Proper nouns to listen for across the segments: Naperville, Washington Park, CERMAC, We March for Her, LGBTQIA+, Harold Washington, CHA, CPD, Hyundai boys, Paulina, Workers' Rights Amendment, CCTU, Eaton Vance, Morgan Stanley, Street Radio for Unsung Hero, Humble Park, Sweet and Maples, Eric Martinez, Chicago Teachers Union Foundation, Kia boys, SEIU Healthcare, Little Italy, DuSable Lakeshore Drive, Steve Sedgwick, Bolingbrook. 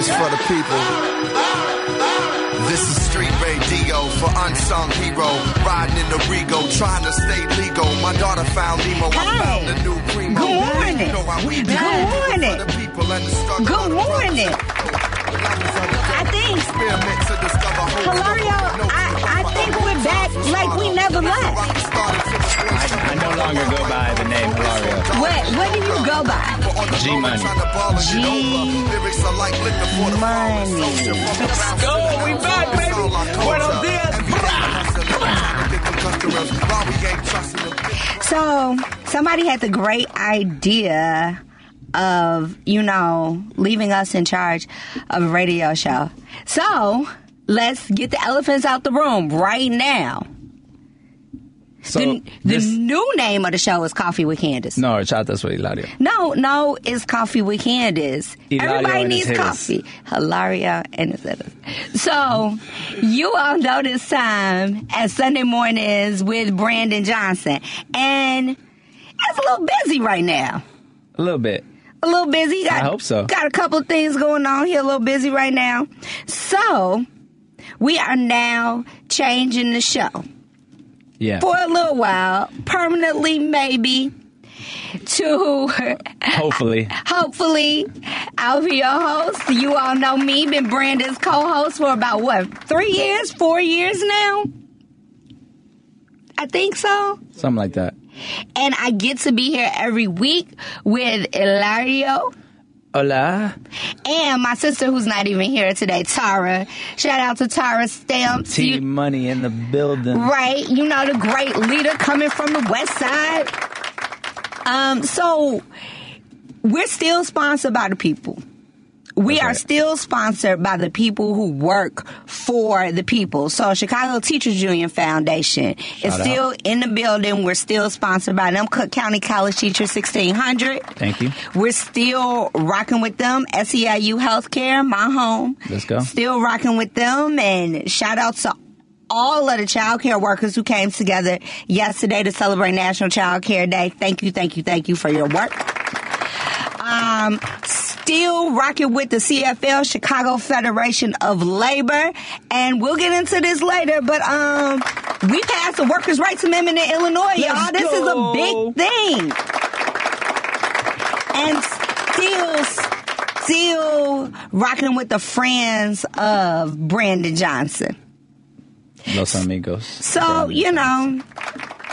It's for the people. This is Street Radio for Unsung Hero. Riding in the Rego, trying to stay legal. My daughter found Nemo. Hi. I found a new primo. Good morning. You know how we do. Good morning. For the people and the struggle. Good morning. I think. Hilario, I think we're back like we never left. I no longer go by the name Hilario. What do you go by? G-Money. G-Money. Let's go. We back, baby. Buenos dias. So, somebody had the great idea of, you know, leaving us in charge of a radio show. So, let's get the elephants out the room right now. So the new name of the show is Coffee with Candace. No, Chatas with Hilario. No, it's Coffee with Candace. Hilario. Everybody needs coffee. Hilario and his others. So, you all know this time at Sunday mornings with Brandon Johnson. And it's a little busy right now. A little bit. A little busy. I hope so. Got a couple of things going on here. A little busy right now. So, we are now changing the show. Yeah. For a little while, permanently maybe, to... Hopefully. I'll be your host. You all know me, been Brandon's co-host for about, 4 years now? I think so. Something like that. And I get to be here every week with Hilario. Hola. And my sister, who's not even here today, Tara. Shout out to Tara Stamps. T-Money in the building. Right. You know, the great leader coming from the west side. So, we're still sponsored by the people. We are still sponsored by the people who work for the people. So Chicago Teachers Union Foundation is still in the building. We're still sponsored by them. Cook County College Teacher 1600. Thank you. We're still rocking with them. SEIU Healthcare, my home. Let's go. Still rocking with them. And shout out to all of the child care workers who came together yesterday to celebrate National Child Care Day. Thank you for your work. Still rocking with the CFL, Chicago Federation of Labor, and we'll get into this later, but we passed the Workers' Rights Amendment in Illinois, y'all. This is a big thing. And still rocking with the Friends of Brandon Johnson. Los amigos. So, Brandon, you know,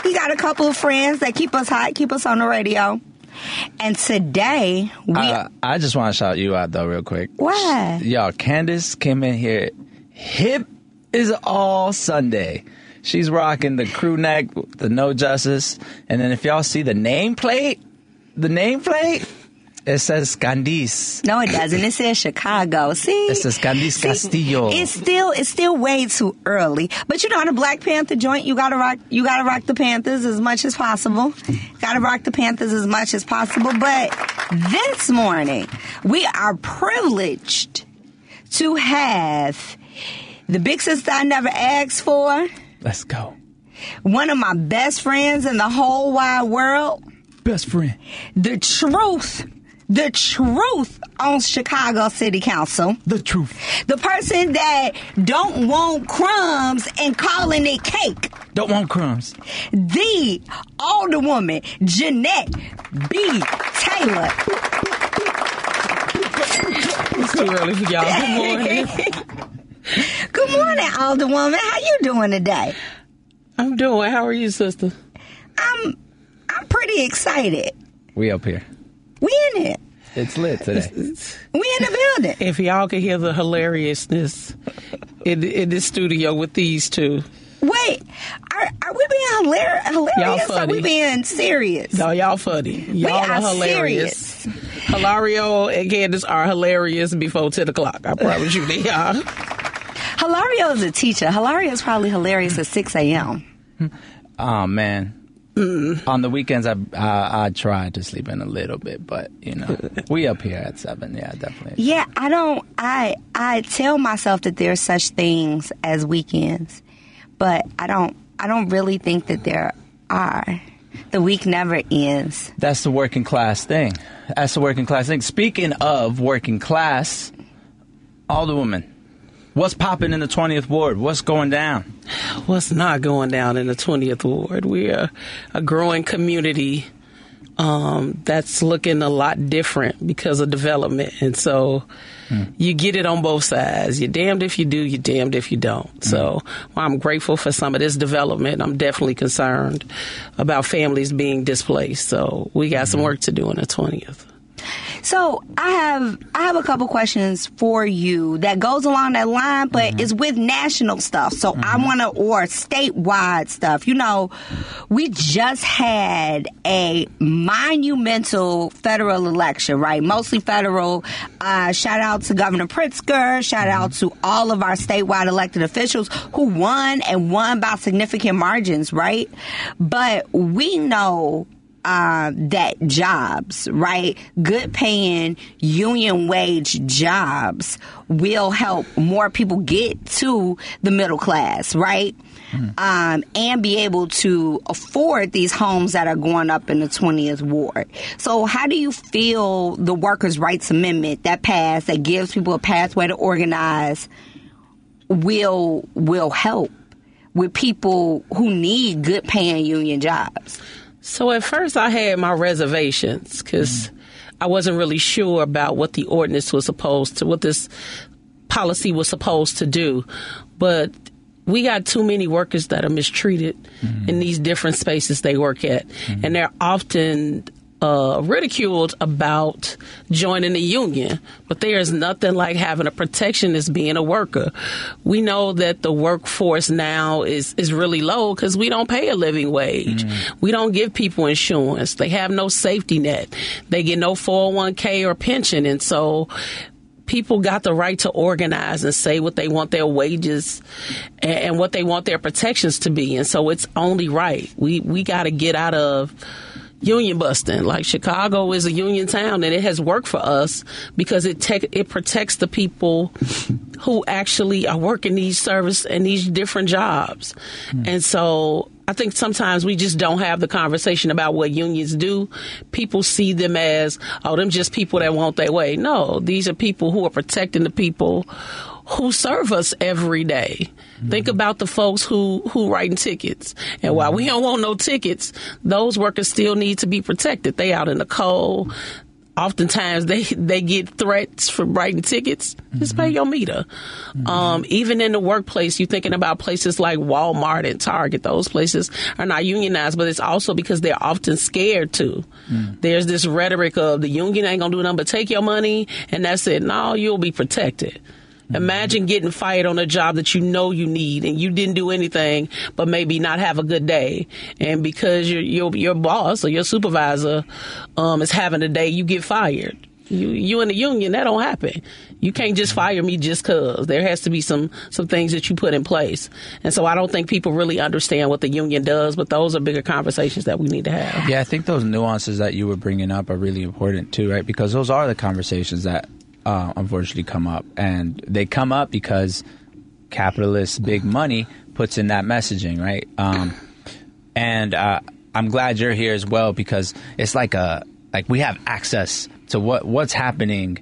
we got a couple of friends that keep us hot, keep us on the radio. And today, we... I just want to shout you out, though, real quick. Why? Y'all, Candace came in here. Hip is all Sunday. She's rocking the crew neck, the No Justice. And then if y'all see the nameplate, it says Candice. No, it doesn't. It says Chicago. See? It says Candice Castillo. It's still way too early. But you know, on a Black Panther joint, you gotta rock the Panthers as much as possible. Gotta rock the Panthers as much as possible. But this morning, we are privileged to have the big sister I never asked for. Let's go. One of my best friends in the whole wide world. Best friend. The truth. The truth on Chicago City Council. The truth. The person that don't want crumbs and calling it cake. Don't want crumbs. The older woman, Jeanette B. Taylor. It's too early for y'all. Good morning. Good morning, older woman. How you doing today? I'm doing. How are you, sister? I'm pretty excited. We up here. We in it. It's lit today. We in the building. If y'all could hear the hilariousness in this studio with these two. Wait, are we being hilarious or are we being serious? No, y'all funny. Y'all are hilarious. Hilario and Candace are hilarious before 10 o'clock. I promise you they are. Hilario is a teacher. Hilario is probably hilarious at 6 a.m. Oh, man. On the weekends, I try to sleep in a little bit, but, you know, we up here at 7, yeah, definitely. Yeah, I tell myself that there's such things as weekends, but I don't really think that there are. The week never ends. That's the working class thing. Speaking of working class, Alderwoman, what's popping in the 20th Ward? What's going down? What's not going down in the 20th Ward? We are a growing community that's looking a lot different because of development. And so you get it on both sides. You're damned if you do, you're damned if you don't. So while I'm grateful for some of this development, I'm definitely concerned about families being displaced. So we got some work to do in the 20th. So I have a couple questions for you that goes along that line, but it's with national stuff. So I want to, or statewide stuff. You know, we just had a monumental federal election, right? Mostly federal. Shout out to Governor Pritzker. Shout out to all of our statewide elected officials who won and won by significant margins, right? But we know that jobs, right? Good paying union wage jobs will help more people get to the middle class, right? And be able to afford these homes that are going up in the 20th Ward. So how do you feel the Workers' Rights Amendment that passed, that gives people a pathway to organize, will help with people who need good paying union jobs? So at first I had my reservations because I wasn't really sure about what the ordinance was supposed to, what this policy was supposed to do. But we got too many workers that are mistreated in these different spaces they work at. And they're often ridiculed about joining the union. But there is nothing like having a protection as being a worker. We know that the workforce now is really low because we don't pay a living wage. We don't give people insurance. They have no safety net. They get no 401k or pension. And so people got the right to organize and say what they want their wages and what they want their protections to be. And so it's only right. We got to get out of union busting. Like Chicago is a union town, and it has worked for us because it protects the people who actually are working these service and these different jobs. And so I think sometimes we just don't have the conversation about what unions do. People see them as, oh, them just people that want their way. No, these are people who are protecting the people who serve us every day. Think about the folks who writing tickets. And while we don't want no tickets, those workers still need to be protected. They out in the cold. Oftentimes they get threats for writing tickets. Just pay your meter. Even in the workplace, you're thinking about places like Walmart and Target. Those places are not unionized, but it's also because they're often scared to. There's this rhetoric of the union ain't going to do nothing but take your money, and that's it. No, you'll be protected. Imagine getting fired on a job that you know you need and you didn't do anything but maybe not have a good day. And because your boss or your supervisor is having a day, you get fired. You in the union, that don't happen. You can't just fire me just because. There has to be some things that you put in place. And so I don't think people really understand what the union does, but those are bigger conversations that we need to have. Yeah, I think those nuances that you were bringing up are really important too, right? Because those are the conversations that unfortunately come up, and they come up because capitalist big money puts in that messaging, right? And I'm glad you're here as well, because it's like we have access to what's happening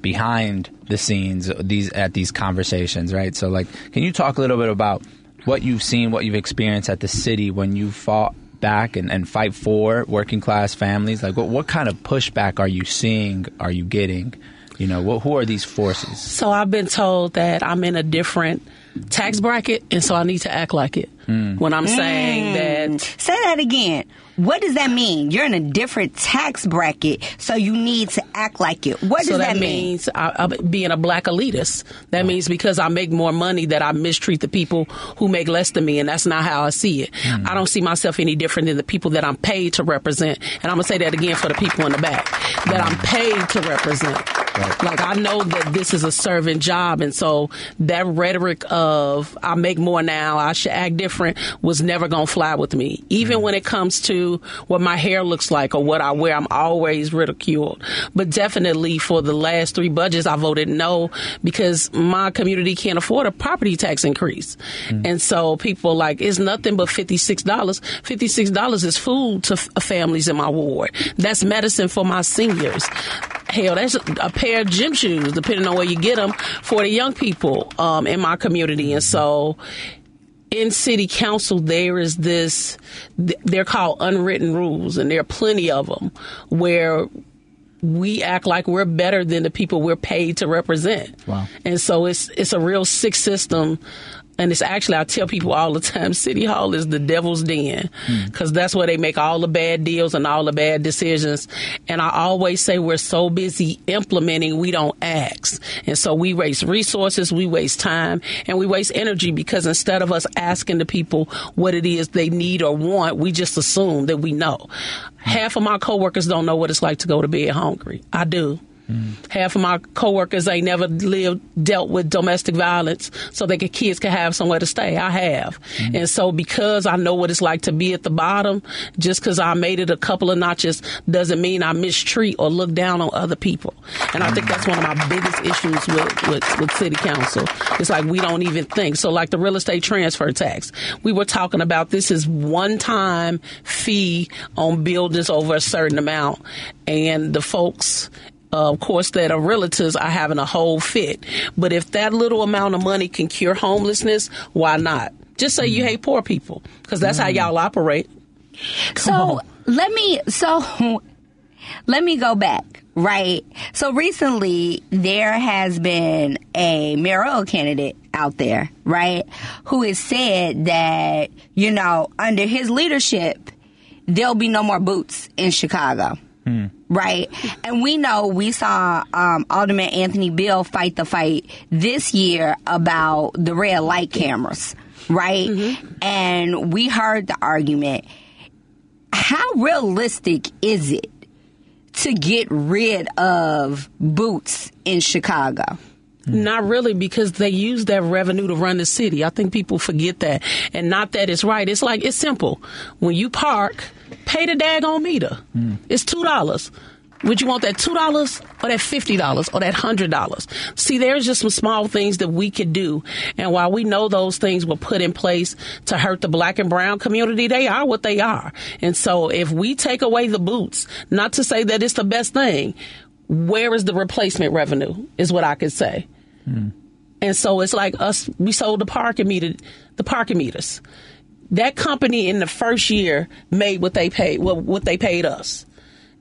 behind the scenes at these conversations, right? So like, can you talk a little bit about what you've seen, what you've experienced at the city when you fought back and fight for working class families? Like what kind of pushback are you seeing, are you getting? You know, who are these forces? So I've been told that I'm in a different tax bracket, and so I need to act like it. When I'm saying that. Say that again. What does that mean? You're in a different tax bracket, so you need to act like it. What does that mean? So that means being a black elitist. That means because I make more money that I mistreat the people who make less than me, and that's not how I see it. I don't see myself any different than the people that I'm paid to represent. And I'm going to say that again for the people in the back, that I'm paid to represent. Right. Like, I know that this is a servant job, and so that rhetoric of I make more now, I should act different, was never going to fly with me. Even when it comes to what my hair looks like or what I wear, I'm always ridiculed. But definitely for the last three budgets, I voted no because my community can't afford a property tax increase. And so people like, it's nothing but $56. $56 is food to families in my ward. That's medicine for my seniors. Hell, that's a pair of gym shoes, depending on where you get them, for the young people in my community. And so in city council, there is this, they're called unwritten rules, and there are plenty of them where we act like we're better than the people we're paid to represent. Wow. And so it's a real sick system. And it's actually, I tell people all the time, City Hall is the devil's den, because that's where they make all the bad deals and all the bad decisions. And I always say we're so busy implementing, we don't ask. And so we waste resources, we waste time, and we waste energy, because instead of us asking the people what it is they need or want, we just assume that we know. Half of my coworkers don't know what it's like to go to bed hungry. I do. Half of my coworkers ain't never dealt with domestic violence so that kids can have somewhere to stay. I have. And so because I know what it's like to be at the bottom, just because I made it a couple of notches doesn't mean I mistreat or look down on other people. And I think that's one of my biggest issues with city council. It's like we don't even think. So like the real estate transfer tax, we were talking about this is one-time fee on buildings over a certain amount. And the folks... of course, that are realtors are having a whole fit. But if that little amount of money can cure homelessness, why not? Just say you hate poor people, because that's how y'all operate. Let me go back. Right. So recently there has been a mayoral candidate out there, right, who has said that, you know, under his leadership, there'll be no more boots in Chicago. Right. And we know we saw Alderman Anthony Beale fight the fight this year about the red light cameras. Right. And we heard the argument. How realistic is it to get rid of boots in Chicago? Not really, because they use that revenue to run the city. I think people forget that. And not that it's right. It's like, it's simple. When you park, pay the daggone meter. It's $2. Would you want that $2 or that $50 or that $100? See, there's just some small things that we could do. And while we know those things were put in place to hurt the black and brown community, they are what they are. And so if we take away the boots, not to say that it's the best thing, where is the replacement revenue is what I could say. And so it's like us, we sold the parking meters. That company in the first year made what they paid us.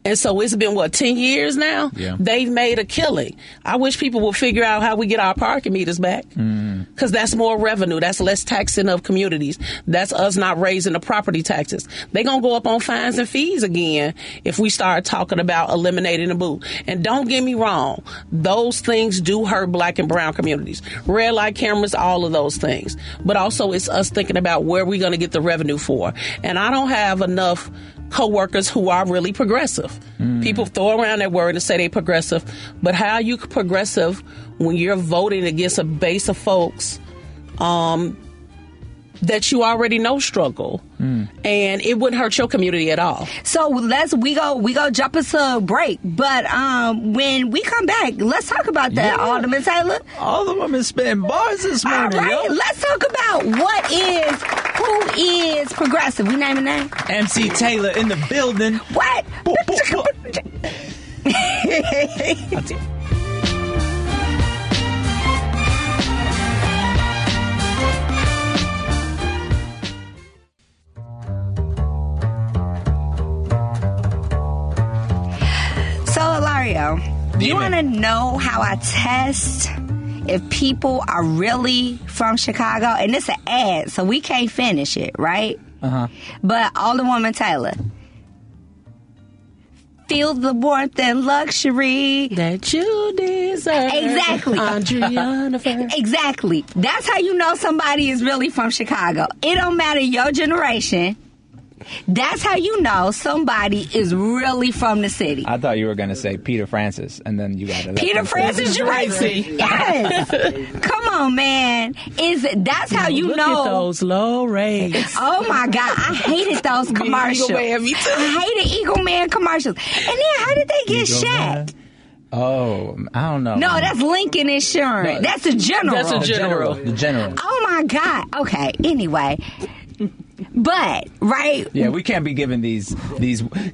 And so it's been, 10 years now? Yeah. They've made a killing. I wish people would figure out how we get our parking meters back, because that's more revenue. That's less taxing of communities. That's us not raising the property taxes. They're going to go up on fines and fees again if we start talking about eliminating the boot. And don't get me wrong. Those things do hurt black and brown communities. Red light cameras, all of those things. But also it's us thinking about where we're going to get the revenue for. And I don't have enough coworkers who are really progressive. People throw around that word and say they progressive, but how are you progressive when you're voting against a base of folks that you already know struggle, and it wouldn't hurt your community at all? So we go jump us a break, but when we come back, let's talk about that, Alderman Taylor. Alderman spitting bars this morning. All right, let's talk about who is progressive. We name a name. MC Taylor in the building. What? So, Ilario, you want to know how I test if people are really from Chicago? And it's an ad, so we can't finish it, right? But Alderwoman Taylor, feel the warmth and luxury that you deserve. Exactly. Andriana. Exactly. That's how you know somebody is really from Chicago. It don't matter your generation. That's how you know somebody is really from the city. I thought you were going to say Peter Francis, and then you got Peter Francis, you're right. Yes. Come on, man. That's how you look know. At those low rates. Oh, my God. I hated those commercials. I hated Eagle Man commercials. And then how did they get Shaq? Oh, I don't know. No, that's Lincoln Insurance. No, that's The General. The General. Oh, my God. Okay. Anyway. but, right? Yeah, we can't be giving these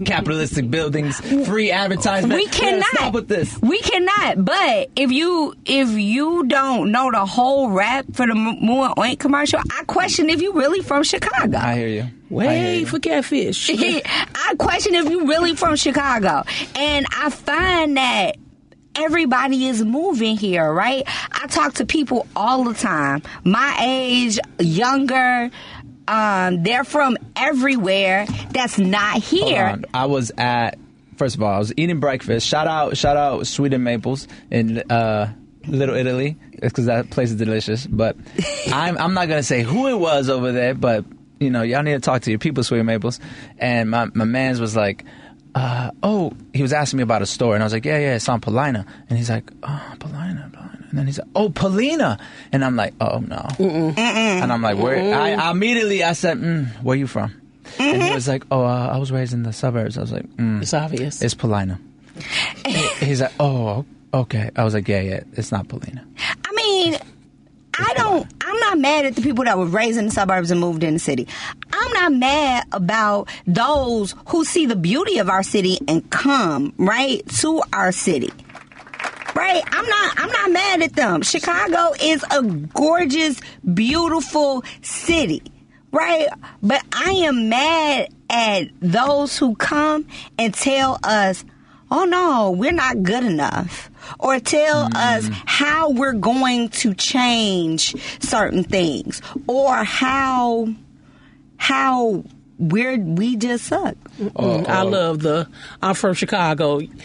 capitalistic buildings free advertisement. We cannot. Yeah, stop with this. We cannot. But if you don't know the whole rap for the Moo and Oink commercial, I question if you really from Chicago. I hear you. Wait for catfish. I question if you really from Chicago. And I find that everybody is moving here, right? I talk to people all the time, my age, younger. They're from everywhere that's not here. Hold on. I was eating breakfast. Shout out Sweet and Maples and Little Italy, because that place is delicious. But I'm not going to say who it was over there, but, you know, y'all need to talk to your people, Sweet and Maples. And my man's was like, he was asking me about a store, and I was like, yeah, it's on Paulina. And he's like, oh, Paulina. And then he's like, oh, Paulina. And I'm like, oh, no. Mm-mm. Mm-mm. And I'm like, where? Mm-mm. I said, where you from? Mm-hmm. And he was like, oh, I was raised in the suburbs. I was like, It's obvious. It's Paulina. He's like, oh, okay. I was like, yeah, it's not Paulina. I mean, I'm not mad at the people that were raised in the suburbs and moved in the city. I'm not mad about those who see the beauty of our city and come, right, to our city. Right? I'm not mad at them. Chicago is a gorgeous, beautiful city, right? But I am mad at those who come and tell us, oh, no, we're not good enough. Or tell us how we're going to change certain things, or how we just suck. Oh. I love I'm from Chicago. Skokie.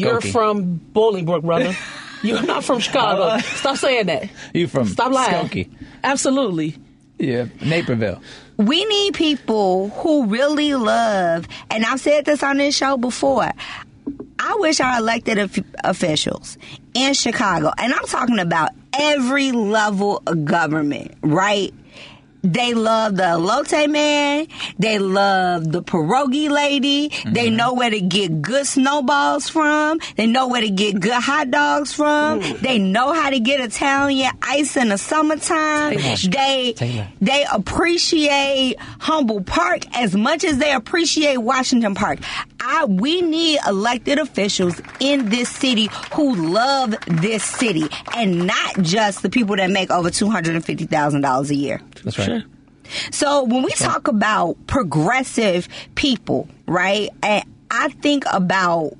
You're from Bolingbrook, brother. You're not from Chicago. Stop saying that. You from Stop lying. Skokie. Absolutely. Yeah, Naperville. We need people who really love, and I've said this on this show before, I wish our elected officials in Chicago, and I'm talking about every level of government, right? They love the elote man. They love the pierogi lady. Mm-hmm. They know where to get good snowballs from. They know where to get good hot dogs from. Ooh. They know how to get Italian ice in the summertime. They appreciate Humble Park as much as they appreciate Washington Park. We need elected officials in this city who love this city, and not just the people that make over $250,000 a year. That's right. Sure. So when we talk about progressive people, right, and I think about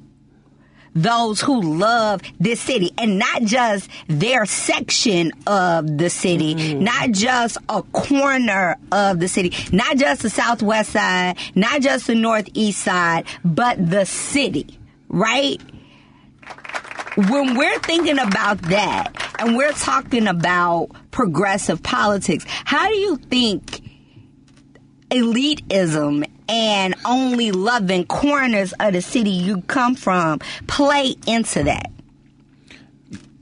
those who love this city, and not just their section of the city, not just a corner of the city, not just the southwest side, not just the northeast side, but the city, right? When we're thinking about that, and we're talking about progressive politics, how do you think elitism and only loving corners of the city you come from play into that?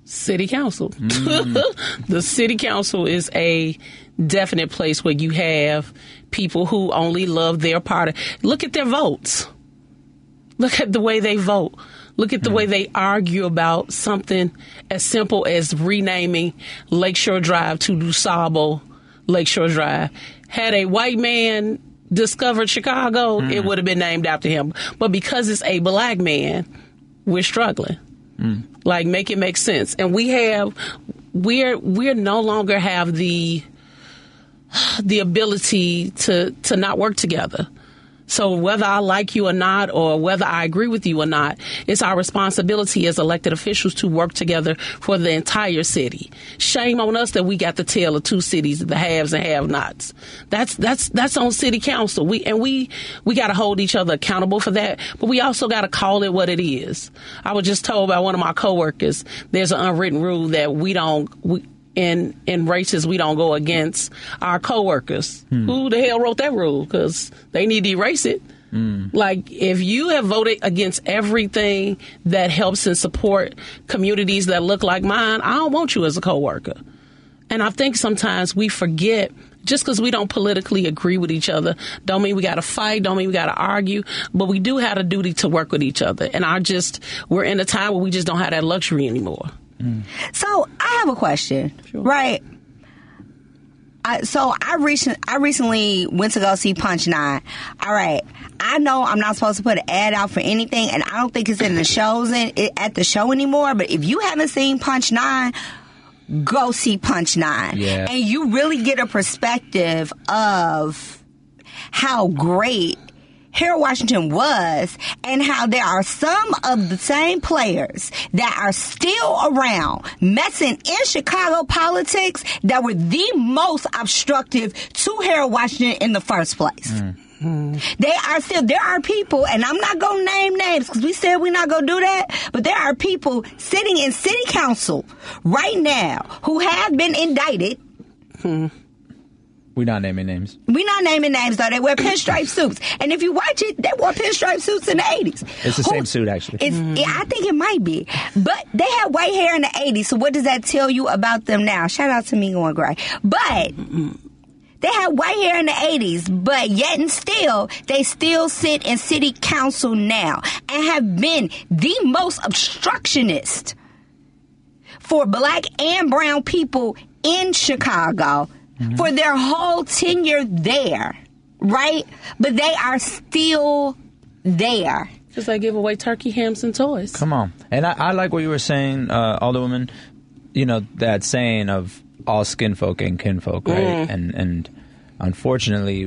City council. The city council is a definite place where you have people who only love their party. Look at their votes. Look at the way they vote. Look at the way they argue about something as simple as renaming Lakeshore Drive to DuSable Lakeshore Drive. Had a white man discovered Chicago, it would have been named after him. But because it's a black man, we're struggling. Like, make it make sense. And we're no longer have the ability to not work together. So whether I like you or not, or whether I agree with you or not, it's our responsibility as elected officials to work together for the entire city. Shame on us that we got the tale of two cities, the haves and have-nots. That's on city council. We got to hold each other accountable for that, but we also got to call it what it is. I was just told by one of my coworkers, there's an unwritten rule that in races, we don't go against our coworkers. Who the hell wrote that rule? Because they need to erase it. Like, if you have voted against everything that helps and support communities that look like mine, I don't want you as a coworker. And I think sometimes we forget, just because we don't politically agree with each other, don't mean we got to fight, don't mean we got to argue, but we do have a duty to work with each other. And we're in a time where we just don't have that luxury anymore. So I have a question, right? I recently went to go see Punch Nine. All right. I know I'm not supposed to put an ad out for anything, and I don't think it's in the shows at the show anymore. But if you haven't seen Punch Nine, go see Punch Nine. Yeah. And you really get a perspective of how great Harold Washington was, and how there are some of the same players that are still around messing in Chicago politics that were the most obstructive to Harold Washington in the first place. They are still, there are people, and I'm not going to name names because we said we're not going to do that, but there are people sitting in city council right now who have been indicted. We're not naming names. We're not naming names, though. They wear pinstripe suits. And if you watch it, they wore pinstripe suits in the 80s. It's the same suit, actually. I think it might be. But they had white hair in the 80s, so what does that tell you about them now? Shout out to me going gray. But they had white hair in the 80s, but yet and still, they still sit in city council now and have been the most obstructionist for black and brown people in Chicago for their whole tenure there, right? But they are still there. Just like give away turkey hams and toys. Come on. And I like what you were saying, Alderwoman, you know, that saying of all skin folk and kin folk, right? And unfortunately,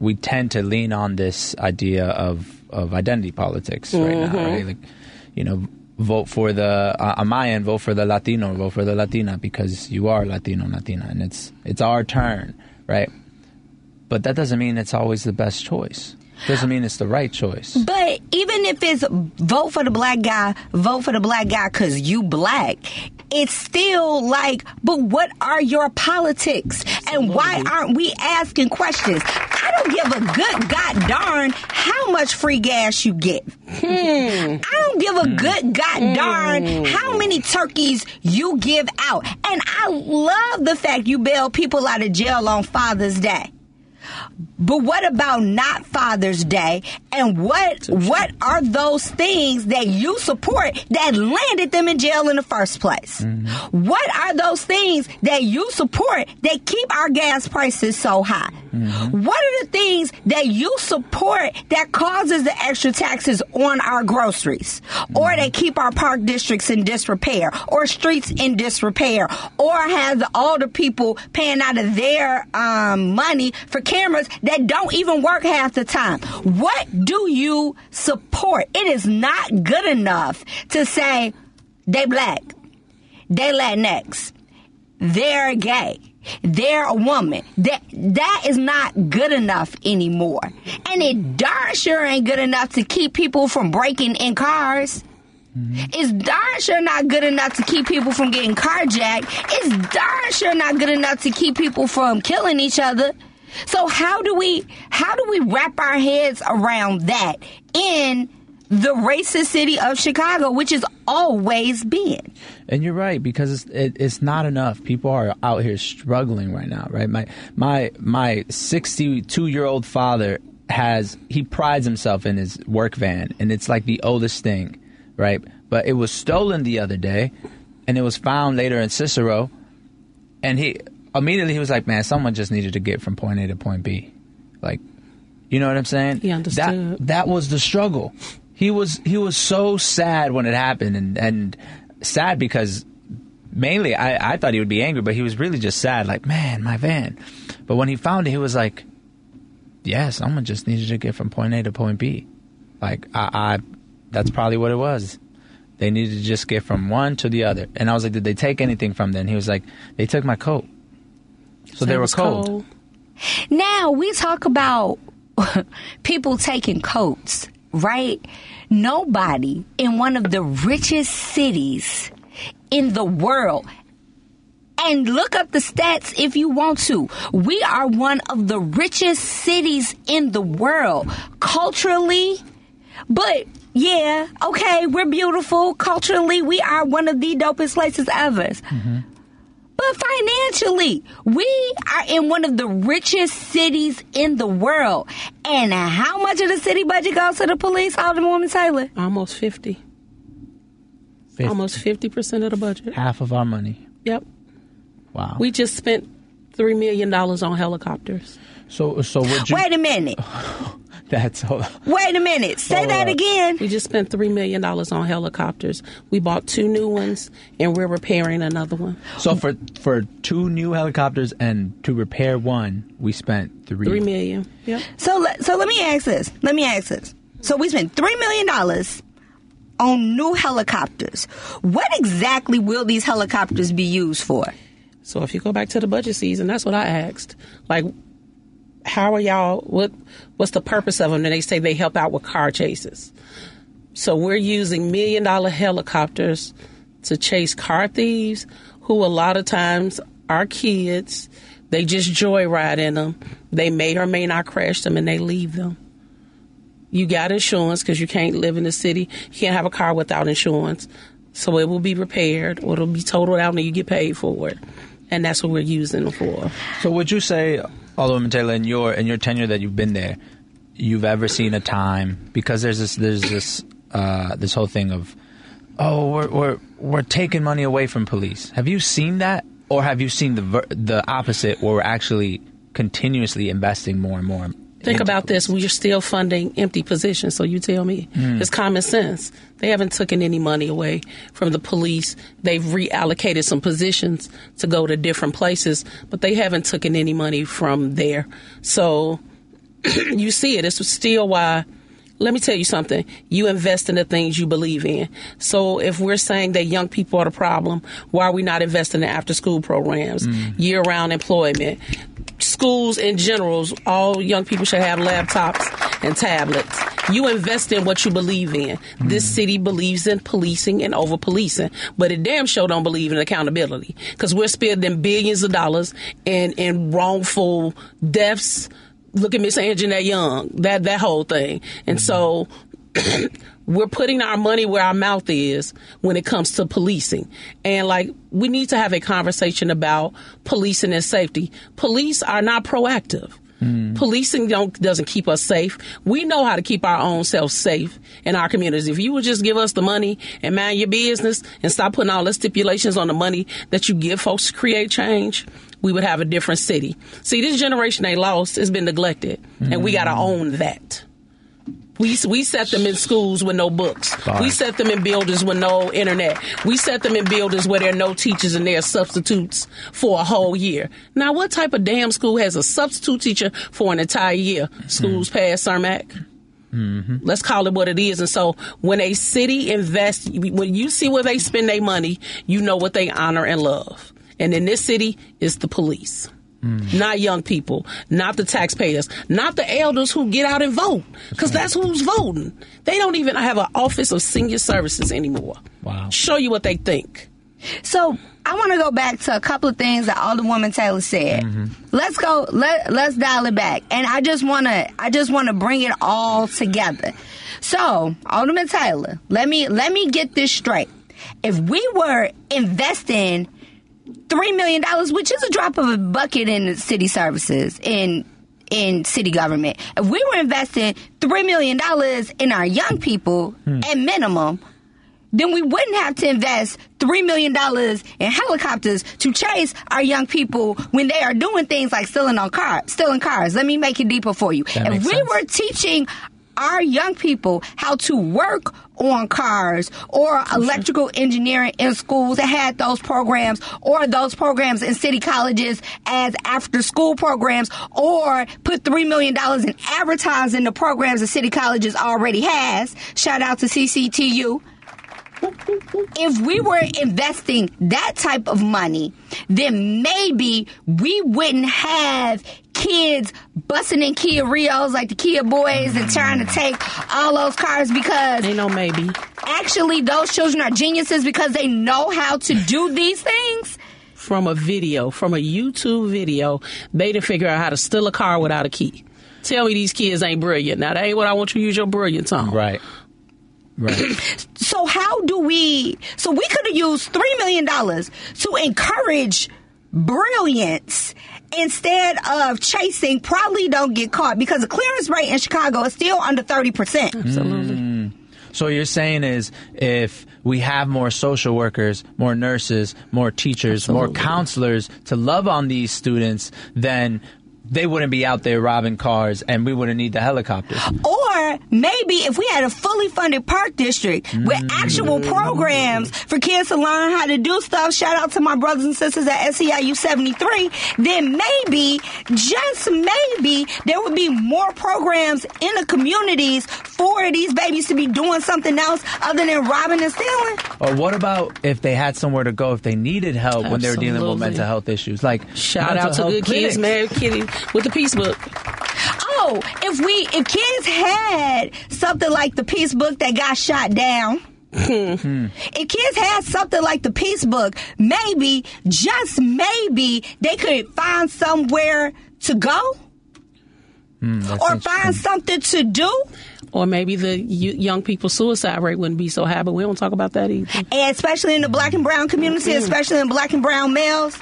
we tend to lean on this idea of identity politics right now, right? Like, you know, vote for the on my end, vote for the Latino, vote for the Latina because you are Latino, Latina, and it's our turn, right? But that doesn't mean it's always the best choice. Doesn't mean it's the right choice. But even if it's vote for the black guy, vote for the black guy because you black, it's still like, but what are your politics? Absolutely. And why aren't we asking questions? I don't give a good god darn how much free gas you get. I don't give a good god darn how many turkeys you give out. And I love the fact you bail people out of jail on Father's Day. But what about not Father's Day? And what are those things that you support that landed them in jail in the first place? What are those things that you support that keep our gas prices so high? What are the things that you support that causes the extra taxes on our groceries? Or they keep our park districts in disrepair, or streets in disrepair, or has all the people paying out of their money for cameras that don't even work half the time. What do you support? It is not good enough to say they black, they Latinx, they're gay, they're a woman. That is not good enough anymore. And it darn sure ain't good enough to keep people from breaking in cars. It's darn sure not good enough to keep people from getting carjacked. It's darn sure not good enough to keep people from killing each other. So how do we wrap our heads around that in the racist city of Chicago, which is always been? And you're right, because it's not enough. People are out here struggling right now, right? My 62-year-old father he prides himself in his work van, and it's like the oldest thing, right? But it was stolen the other day, and it was found later in Cicero, and immediately he was like, man, someone just needed to get from point A to point B. Like, you know what I'm saying? He understood. That was the struggle. He was so sad when it happened, and sad because mainly I thought he would be angry, but he was really just sad, like, man, my van. But when he found it, he was like, yeah, someone just needed to get from point A to point B. Like, that's probably what it was. They needed to just get from one to the other. And I was like, did they take anything from them? He was like, they took my coat. So they were cold. Now, we talk about people taking coats, right? Nobody in one of the richest cities in the world, and look up the stats if you want to. We are one of the richest cities in the world culturally, but yeah, okay, we're beautiful. Culturally, we are one of the dopest places ever. But financially, we are in one of the richest cities in the world. And how much of the city budget goes to the police, Alderwoman Taylor? Almost 50%. Almost 50% of the budget. Half of our money. Yep. Wow. We just spent $3 million on helicopters. So would you... Wait a minute. That's... Hold on. Wait a minute. Say hold that up. Again. We just spent $3 million on helicopters. We bought 2 new ones, and we're repairing another one. So for 2 new helicopters and to repair one, we spent $3 million. Yep. So let me ask this. So we spent $3 million on new helicopters. What exactly will these helicopters be used for? So if you go back to the budget season, that's what I asked. Like, how are y'all, what's the purpose of them? And they say they help out with car chases. So we're using $1 million helicopters to chase car thieves who a lot of times are kids. They just joyride in them. They may or may not crash them and they leave them. You got insurance because you can't live in the city. You can't have a car without insurance. So it will be repaired or it'll be totaled out and you get paid for it. And that's what we're using them for. So would you say, Alderwoman Taylor, in your tenure that you've been there, you've ever seen a time, because there's this whole thing of, oh, we're taking money away from police. Have you seen that, or have you seen the opposite, where we're actually continuously investing more and more? Think about this. We're still funding empty positions. So you tell me. It's common sense. They haven't taken any money away from the police. They've reallocated some positions to go to different places, but they haven't taken any money from there. So you see it. It's still why. Let me tell you something. You invest in the things you believe in. So if we're saying that young people are the problem, why are we not investing in after-school programs, year-round employment? Schools in general, all young people should have laptops and tablets. You invest in what you believe in. This city believes in policing and over-policing, but it damn sure don't believe in accountability, because we're spending billions of dollars in wrongful deaths. Look at Miss Anjanette Young, that whole thing. And so we're putting our money where our mouth is when it comes to policing. And, like, we need to have a conversation about policing and safety. Police are not proactive. Policing doesn't keep us safe. We know how to keep our own selves safe in our communities. If you would just give us the money and mind your business and stop putting all the stipulations on the money that you give folks to create change, we would have a different city. See, this generation they lost has been neglected, and we got to own that. We set them in schools with no books. We set them in buildings with no internet. We set them in buildings where there are no teachers and there are substitutes for a whole year. Now, what type of damn school has a substitute teacher for an entire year? Schools past CERMAC. Let's call it what it is. And so when a city invests, when you see where they spend their money, you know what they honor and love. And in this city, it's the police. Not young people, not the taxpayers, not the elders who get out and vote, because that's who's voting. They don't even have an office of senior services anymore. Wow. Show you what they think. So I want to go back to a couple of things that Alderwoman Taylor said. Let's go. Let's dial it back. And I just want to bring it all together. So Alderman Taylor, let me get this straight. If we were investing $3 million, which is a drop of a bucket in city services, in city government. If we were investing $3 million in our young people at minimum, then we wouldn't have to invest $3 million in helicopters to chase our young people when they are doing things like stealing cars. Let me make it deeper for you. That if we were teaching our young people how to work on cars or electrical engineering in schools that had those programs, or those programs in city colleges as after school programs, or put $3 million in advertising the programs the city colleges already has. Shout out to CCTU. If we were investing that type of money, then maybe we wouldn't have kids busting in Kia Rios like the Kia boys and trying to take all those cars, because they know maybe. Actually, those children are geniuses because they know how to do these things. From a YouTube video, they didn't figure out how to steal a car without a key. Tell me these kids ain't brilliant. Now, that ain't what I want you to use your brilliance on. Right. So we could have used $3 million to encourage brilliance instead of chasing probably don't get caught, because the clearance rate in Chicago is still under 30%. Absolutely. So you're saying is if we have more social workers, more nurses, more teachers, more counselors to love on these students, then they wouldn't be out there robbing cars and we wouldn't need the helicopters. Or maybe if we had a fully funded park district with actual programs for kids to learn how to do stuff, shout out to my brothers and sisters at SEIU 73, then maybe, just maybe, there would be more programs in the communities for these babies to be doing something else other than robbing and stealing. Or what about if they had somewhere to go if they needed help when they were dealing with mental health issues? Like, shout out to Good Kids, Mary Kitty, with the Peace Book. Oh, if kids had something like the Peace Book that got shot down, if kids had something like the Peace Book, maybe, just maybe, they could find somewhere to go or find something to do. Or maybe the young people's suicide rate wouldn't be so high, but we don't talk about that either. And especially in the black and brown community, especially in black and brown males.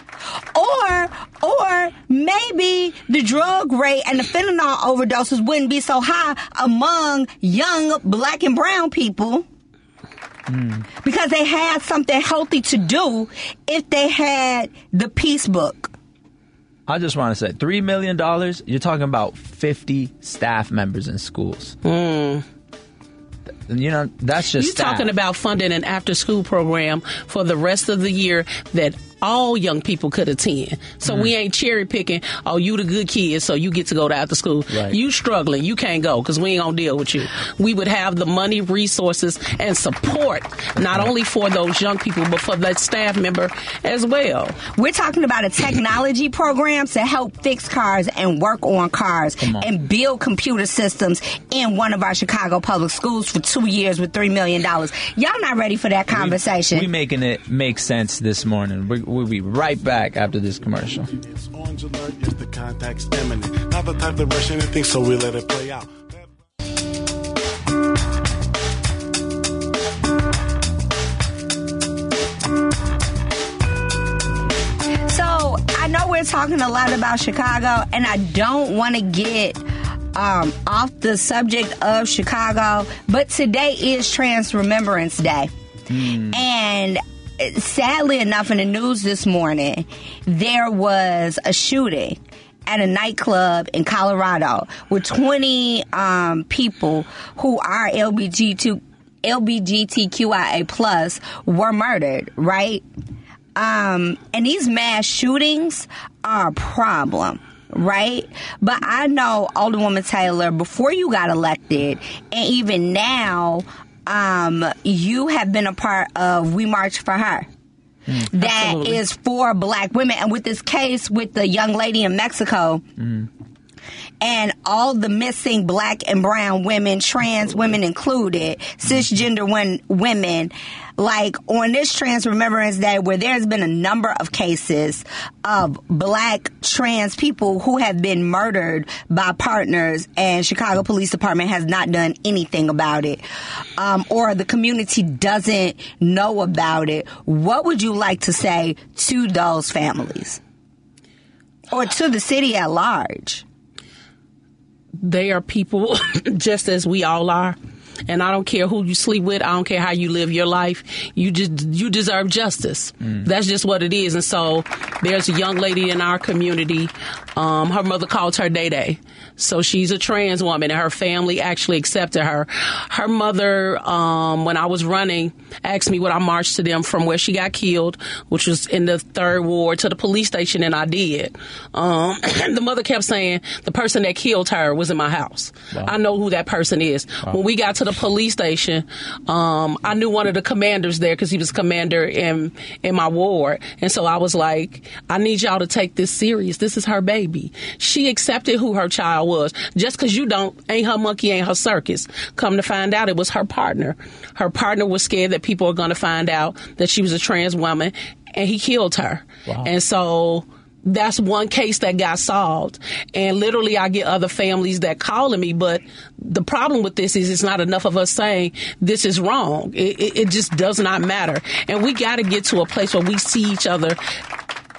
Or maybe the drug rate and the fentanyl overdoses wouldn't be so high among young black and brown people because they had something healthy to do if they had the Peace Book. I just want to say, $3 million, you're talking about 50 staff members in schools. You know, that's just talking about funding an after-school program for the rest of the year that all young people could attend. So we ain't cherry-picking, oh, you the good kids, so you get to go to after school. Right. You struggling, you can't go, because we ain't going to deal with you. We would have the money, resources, and support, not only for those young people, but for that staff member as well. We're talking about a technology program to help fix cars and work on cars and build computer systems in one of our Chicago public schools for 2 years with $3 million. Y'all not ready for that conversation. We making it make sense this morning. We'll be right back after this commercial. It's orange alert, yes, the contact's imminent. Not the type of rushing anything, so we let it play out. So, I know we're talking a lot about Chicago, and I don't want to get off the subject of Chicago, but today is Trans Remembrance Day. And sadly enough, in the news this morning, there was a shooting at a nightclub in Colorado with 20 people who are LGBTQIA+ were murdered, right? And these mass shootings are a problem, right? But I know Alderwoman Taylor, before you got elected, and even now, you have been a part of We March for Her. That is for black women. And with this case with the young lady in Mexico and all the missing black and brown women, trans women included, cisgender women, like on this Trans Remembrance Day where there's been a number of cases of black trans people who have been murdered by partners and Chicago Police Department has not done anything about it or the community doesn't know about it, what would you like to say to those families or to the city at large? They are people just as we all are. And I don't care who you sleep with. I don't care how you live your life. You deserve justice. That's just what it is. And so there's a young lady in our community. Her mother called her Day-Day. So she's a trans woman, and her family actually accepted her. Her mother, when I was running, asked me would I march to them from where she got killed, which was in the 3rd Ward, to the police station, and I did. The mother kept saying, the person that killed her was in my house. Wow. I know who that person is. Wow. When we got to the police station, I knew one of the commanders there because he was commander in my ward. And so I was like, I need y'all to take this serious. This is her baby. She accepted who her child was. Just because you don't, ain't her monkey, ain't her circus. Come to find out, it was her partner. Her partner was scared that people are going to find out that she was a trans woman, and he killed her. Wow. And so that's one case that got solved. And literally, I get other families that calling me, but the problem with this is it's not enough of us saying this is wrong. It just does not matter. And we got to get to a place where we see each other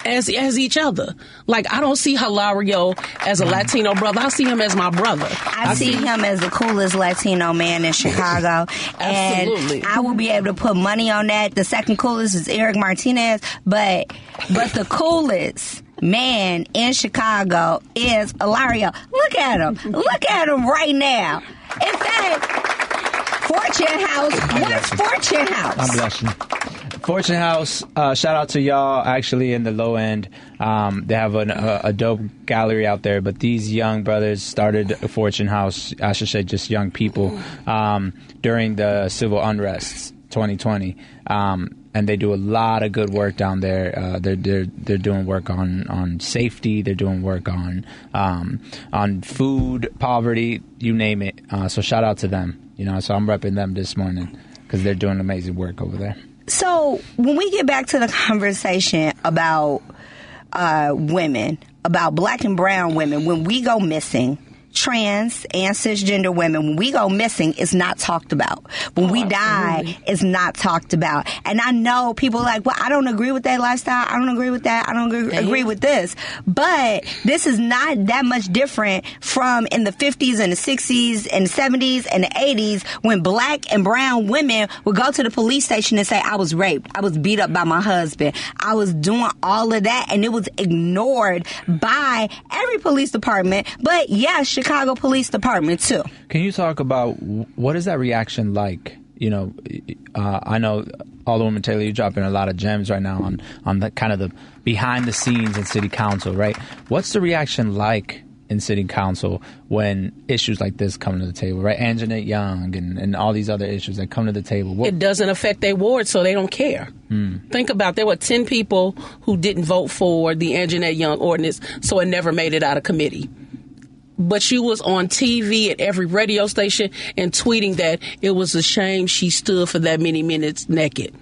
as each other. Like, I don't see Hilario as a Latino brother. I see him as my brother. I see him as the coolest Latino man in Chicago. Absolutely. And I will be able to put money on that. The second coolest is Eric Martinez, but the coolest man in Chicago is Hilario. Look at him. Look at him right now. In fact, Fortune House. What's Fortune House? I'm blushing. Fortune House, shout out to y'all. Actually, in the low end, they have a dope gallery out there. But these young brothers started Fortune House. I should say, just young people during the civil unrests, 2020. And they do a lot of good work down there. They're doing work on safety. They're doing work on food poverty. You name it. So shout out to them. You know, so I'm repping them this morning because they're doing amazing work over there. So when we get back to the conversation about women, about black and brown women, when we go missing, trans and cisgender women, when we go missing, it's not talked about. When we die, it's not talked about. And I know people are like, well, I don't agree with that lifestyle. I don't agree with that. I don't agree with this. But this is not that much different from in the 50s and the 60s and the 70s and the 80s when black and brown women would go to the police station and say, I was raped. I was beat up by my husband. I was doing all of that. And it was ignored by every police department. But yeah, Chicago Police Department, too. Can you talk about what is that reaction like? You know, I know Alderwoman Taylor, you're dropping a lot of gems right now on the kind of the behind the scenes in city council, right? What's the reaction like in city council when issues like this come to the table, right? Anjanette Young and all these other issues that come to the table. It doesn't affect their ward, so they don't care. Think about, there were 10 people who didn't vote for the Anjanette Young ordinance, so it never made it out of committee. But she was on TV at every radio station and tweeting that it was a shame she stood for that many minutes naked.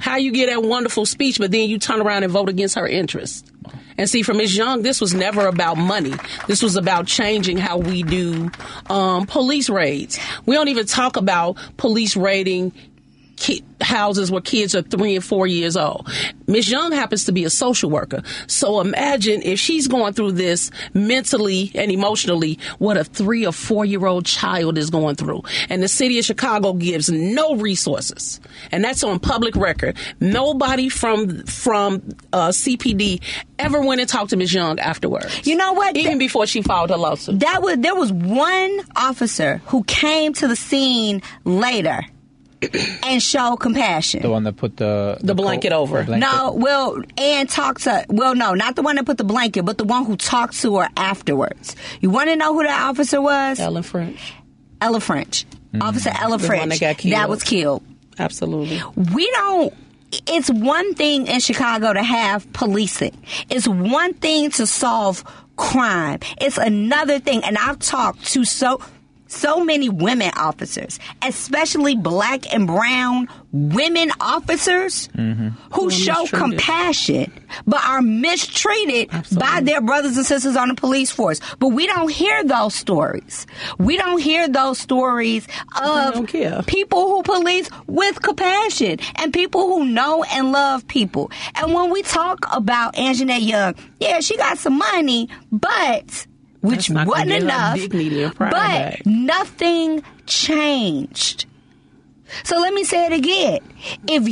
How you get that wonderful speech, but then you turn around and vote against her interests? And see, for Ms. Young, this was never about money. This was about changing how we do police raids. We don't even talk about police raiding houses where kids are 3 and 4 years old. Ms. Young happens to be a social worker. So imagine if she's going through this mentally and emotionally, what a 3 or 4 year old child is going through. And the city of Chicago gives no resources. And that's on public record. Nobody from CPD ever went and talked to Ms. Young afterwards. You know what? Even before she filed her lawsuit. There was one officer who came to the scene later and show compassion. The one that put the blanket over. Not the one that put the blanket, but the one who talked to her afterwards. You want to know who that officer was? Ella French. Mm. Officer Ella French. The one that got killed. That was killed. Absolutely. It's one thing in Chicago to have policing. It's one thing to solve crime. It's another thing, and I've talked to so many women officers, especially black and brown women officers, who show compassion but are mistreated by their brothers and sisters on the police force. But we don't hear those stories. We don't hear those stories of people who police with compassion and people who know and love people. And when we talk about Anjanette Young, yeah, she got some money, but... which wasn't enough, but nothing changed. So let me say it again. If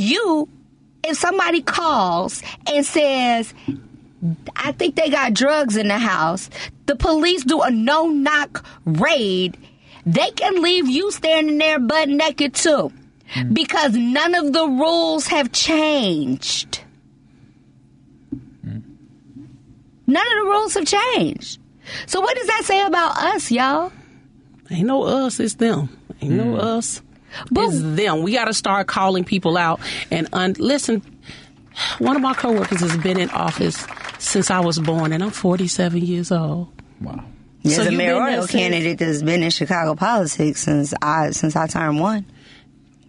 somebody calls and says, I think they got drugs in the house, the police do a no-knock raid, they can leave you standing there butt naked too, because none of the rules have changed. None of the rules have changed. So what does that say about us, y'all? Ain't no us, it's them. Ain't no us, it's them. We got to start calling people out. And listen, one of my coworkers has been in office since I was born, and I'm 47 years old. Wow. There's a mayoral candidate that's been in Chicago politics since I turned one.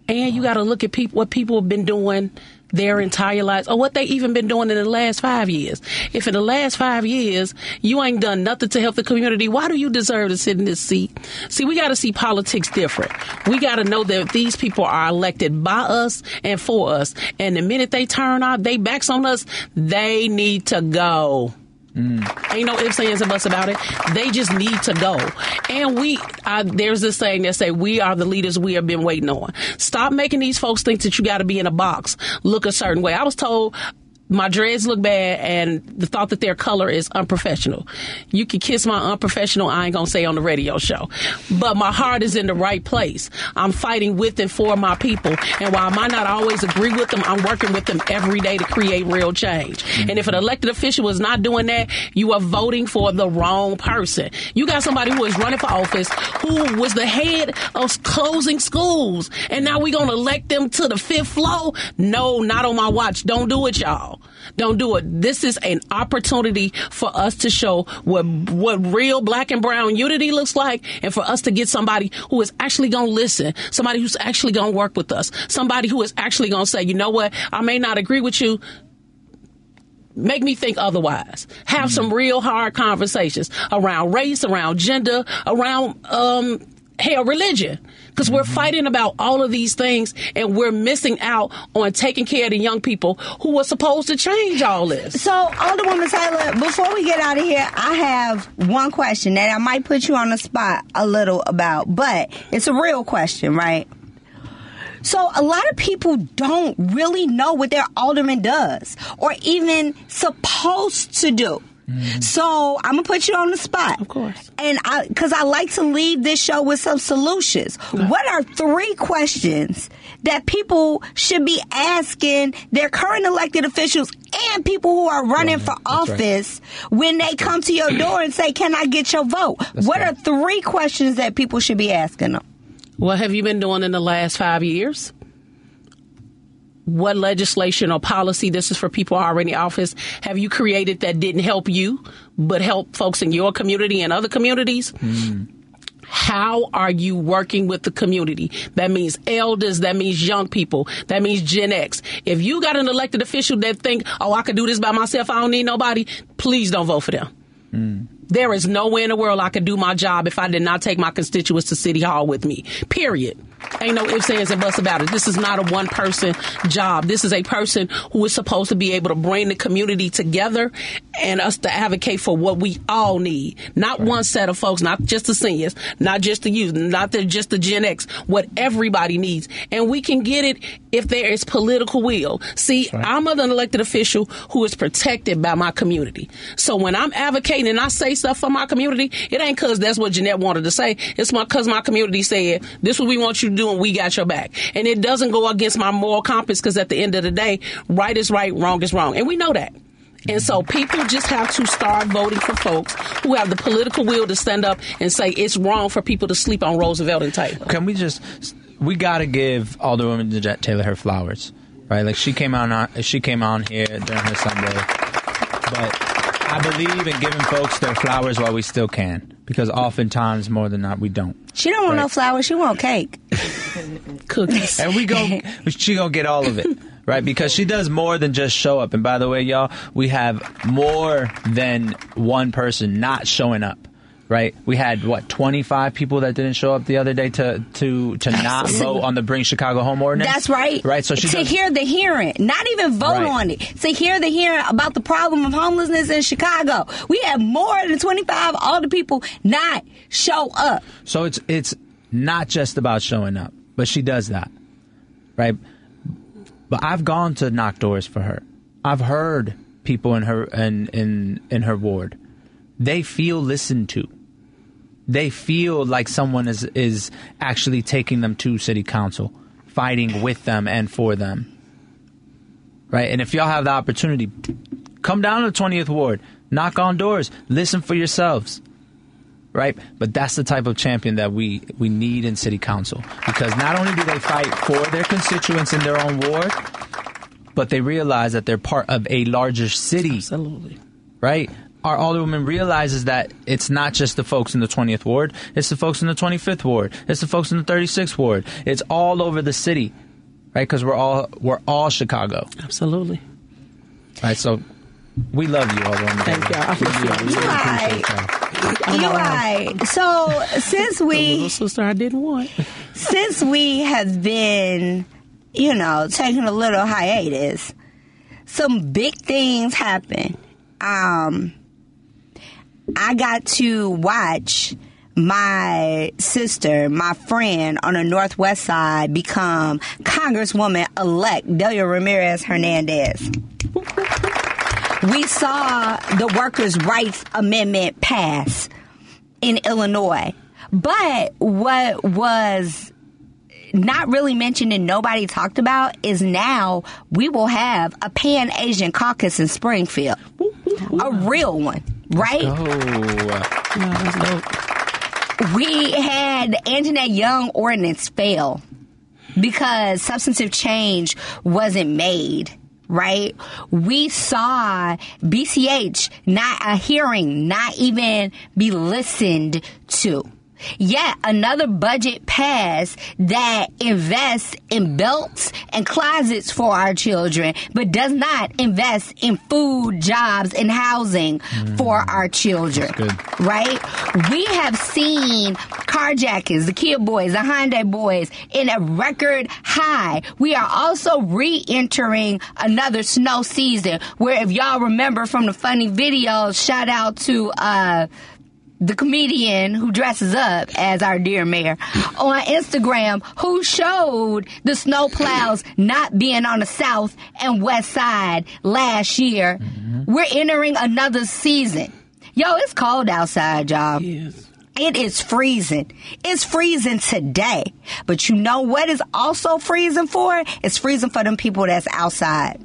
And you got to look at what people have been doing their entire lives or what they even been doing in the last 5 years. If in the last 5 years you ain't done nothing to help the community, why do you deserve to sit in this seat? See, we got to see politics different. We got to know that these people are elected by us and for us. And the minute they turn our they backs on us, they need to go. Ain't no ifs, ands, and buts about it. They just need to go. And there's this saying that say, we are the leaders we have been waiting on. Stop making these folks think that you got to be in a box, look a certain way. I was told my dreads look bad and the thought that their color is unprofessional. You can kiss my unprofessional, I ain't going to say on the radio show. But my heart is in the right place. I'm fighting with and for my people. And while I might not always agree with them, I'm working with them every day to create real change. And if an elected official is not doing that, you are voting for the wrong person. You got somebody who is running for office who was the head of closing schools. And now we're going to elect them to the fifth floor? No, not on my watch. Don't do it, y'all. Don't do it. This is an opportunity for us to show what real black and brown unity looks like, and for us to get somebody who is actually going to listen, somebody who's actually going to work with us, somebody who is actually going to say, you know what, I may not agree with you. Make me think otherwise. Have some real hard conversations around race, around gender, around religion. Because we're fighting about all of these things and we're missing out on taking care of the young people who were supposed to change all this. So, Alderwoman Taylor, before we get out of here, I have one question that I might put you on the spot a little about, but it's a real question, right? So a lot of people don't really know what their alderman does or even supposed to do. So I'm going to put you on the spot. Of course. And because I like to leave this show with some solutions. Okay. What are three questions that people should be asking their current elected officials and people who are running for office when they come to your door and say, can I get your vote? What are three questions that people should be asking them? What have you been doing in the last 5 years? What legislation or policy, this is for people already in office, have you created that didn't help you, but help folks in your community and other communities? How are you working with the community? That means elders. That means young people. That means Gen X. If you got an elected official that think, oh, I could do this by myself, I don't need nobody, please don't vote for them. There is no way in the world I could do my job if I did not take my constituents to City Hall with me, period. Ain't no ifs, ands, and buts about it. This is not a one-person job. This is a person who is supposed to be able to bring the community together and us to advocate for what we all need. Not one set of folks, not just the seniors, not just the youth, not just the Gen X, what everybody needs. And we can get it if there is political will. See, I'm an elected official who is protected by my community. So when I'm advocating and I say stuff for my community, it ain't because that's what Jeanette wanted to say. It's because my community said, this is what we want you to do, and we got your back. And it doesn't go against my moral compass, because at the end of the day, right is right, wrong is wrong. And we know that. And so people just have to start voting for folks who have the political will to stand up and say it's wrong for people to sleep on Roosevelt and Taylor. Can we just, we got to give Alderwoman Jeanette Taylor her flowers, right? Like she came on here during her Sunday. But I believe in giving folks their flowers while we still can, because oftentimes, more than not, we don't. She don't want no flowers. She want cake. Cookies. And she gonna get all of it, right? Because she does more than just show up. And by the way, y'all, we have more than one person not showing up, right? We had, 25 people that didn't show up the other day to not vote on the Bring Chicago Home Ordinance. That's right. Right. So she hear the hearing, not even vote on it. To hear the hearing about the problem of homelessness in Chicago. We have more than 25 older people not show up. So it's not just about showing up, but she does that, right? But I've gone to knock doors for her. I've heard people in her ward. They feel listened to. They feel like someone is actually taking them to city council, fighting with them and for them. Right? And if y'all have the opportunity, come down to the 20th Ward, knock on doors, listen for yourselves. Right? But that's the type of champion that we need in city council, because not only do they fight for their constituents in their own ward, but they realize that they're part of a larger city. Absolutely. Right? Our alderwoman realizes that it's not just the folks in the 20th Ward. It's the folks in the 25th Ward. It's the folks in the 36th Ward. It's all over the city. right? Because we're all Chicago. Absolutely. All right, so we love you all. Thank y'all. You're right. So since we, little sister, I didn't want. Since we have been, taking a little hiatus, some big things happened. I got to watch my sister, my friend on the Northwest side, become Congresswoman-elect Delia Ramirez Hernandez. We saw the Workers' Rights Amendment pass in Illinois. But what was not really mentioned and nobody talked about is now we will have a Pan-Asian caucus in Springfield. A real one, right? We had Anjanette Young ordinance fail because substantive change wasn't made, right? We saw BCH, not a hearing, not even be listened to. Yet another budget passed that invests in belts and closets for our children, but does not invest in food, jobs, and housing for our children. Right? We have seen carjackings, the Kia boys, the Hyundai boys, in a record high. We are also re-entering another snow season, where if y'all remember from the funny videos, shout out to the comedian who dresses up as our dear mayor on Instagram, who showed the snow plows not being on the south and west side last year. We're entering another season. Yo, it's cold outside, y'all. Yes. It is freezing. It's freezing today. But you know what is also freezing for? It's freezing for them people that's outside.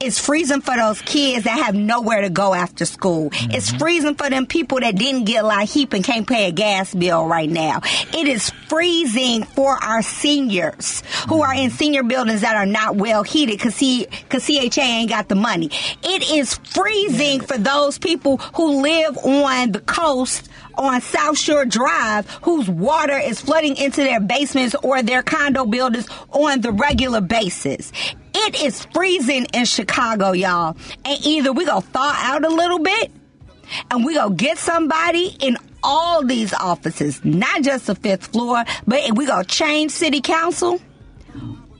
It's freezing for those kids that have nowhere to go after school. It's freezing for them people that didn't get La Heap and can't pay a gas bill right now. It is freezing for our seniors who are in senior buildings that are not well heated because CHA ain't got the money. It is freezing for those people who live on the coast on South Shore Drive, whose water is flooding into their basements or their condo buildings on the regular basis. It is freezing in Chicago, y'all. And either we gonna thaw out a little bit and we gonna get somebody in all these offices, not just the fifth floor, but we gonna change city council,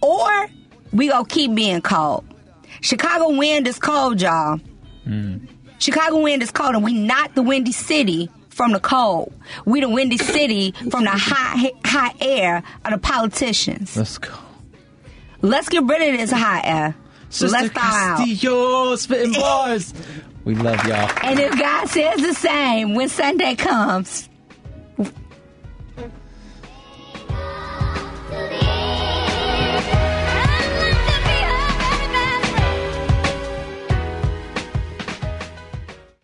or we gonna keep being cold. Chicago wind is cold, y'all. Chicago wind is cold, and we not the windy city from the cold. We the windy city from the hot air of the politicians. Let's go. Let's get rid of this hot air. Sister, let's thaw Castillo, spitting bars. We love y'all. And if God says the same, when Sunday comes,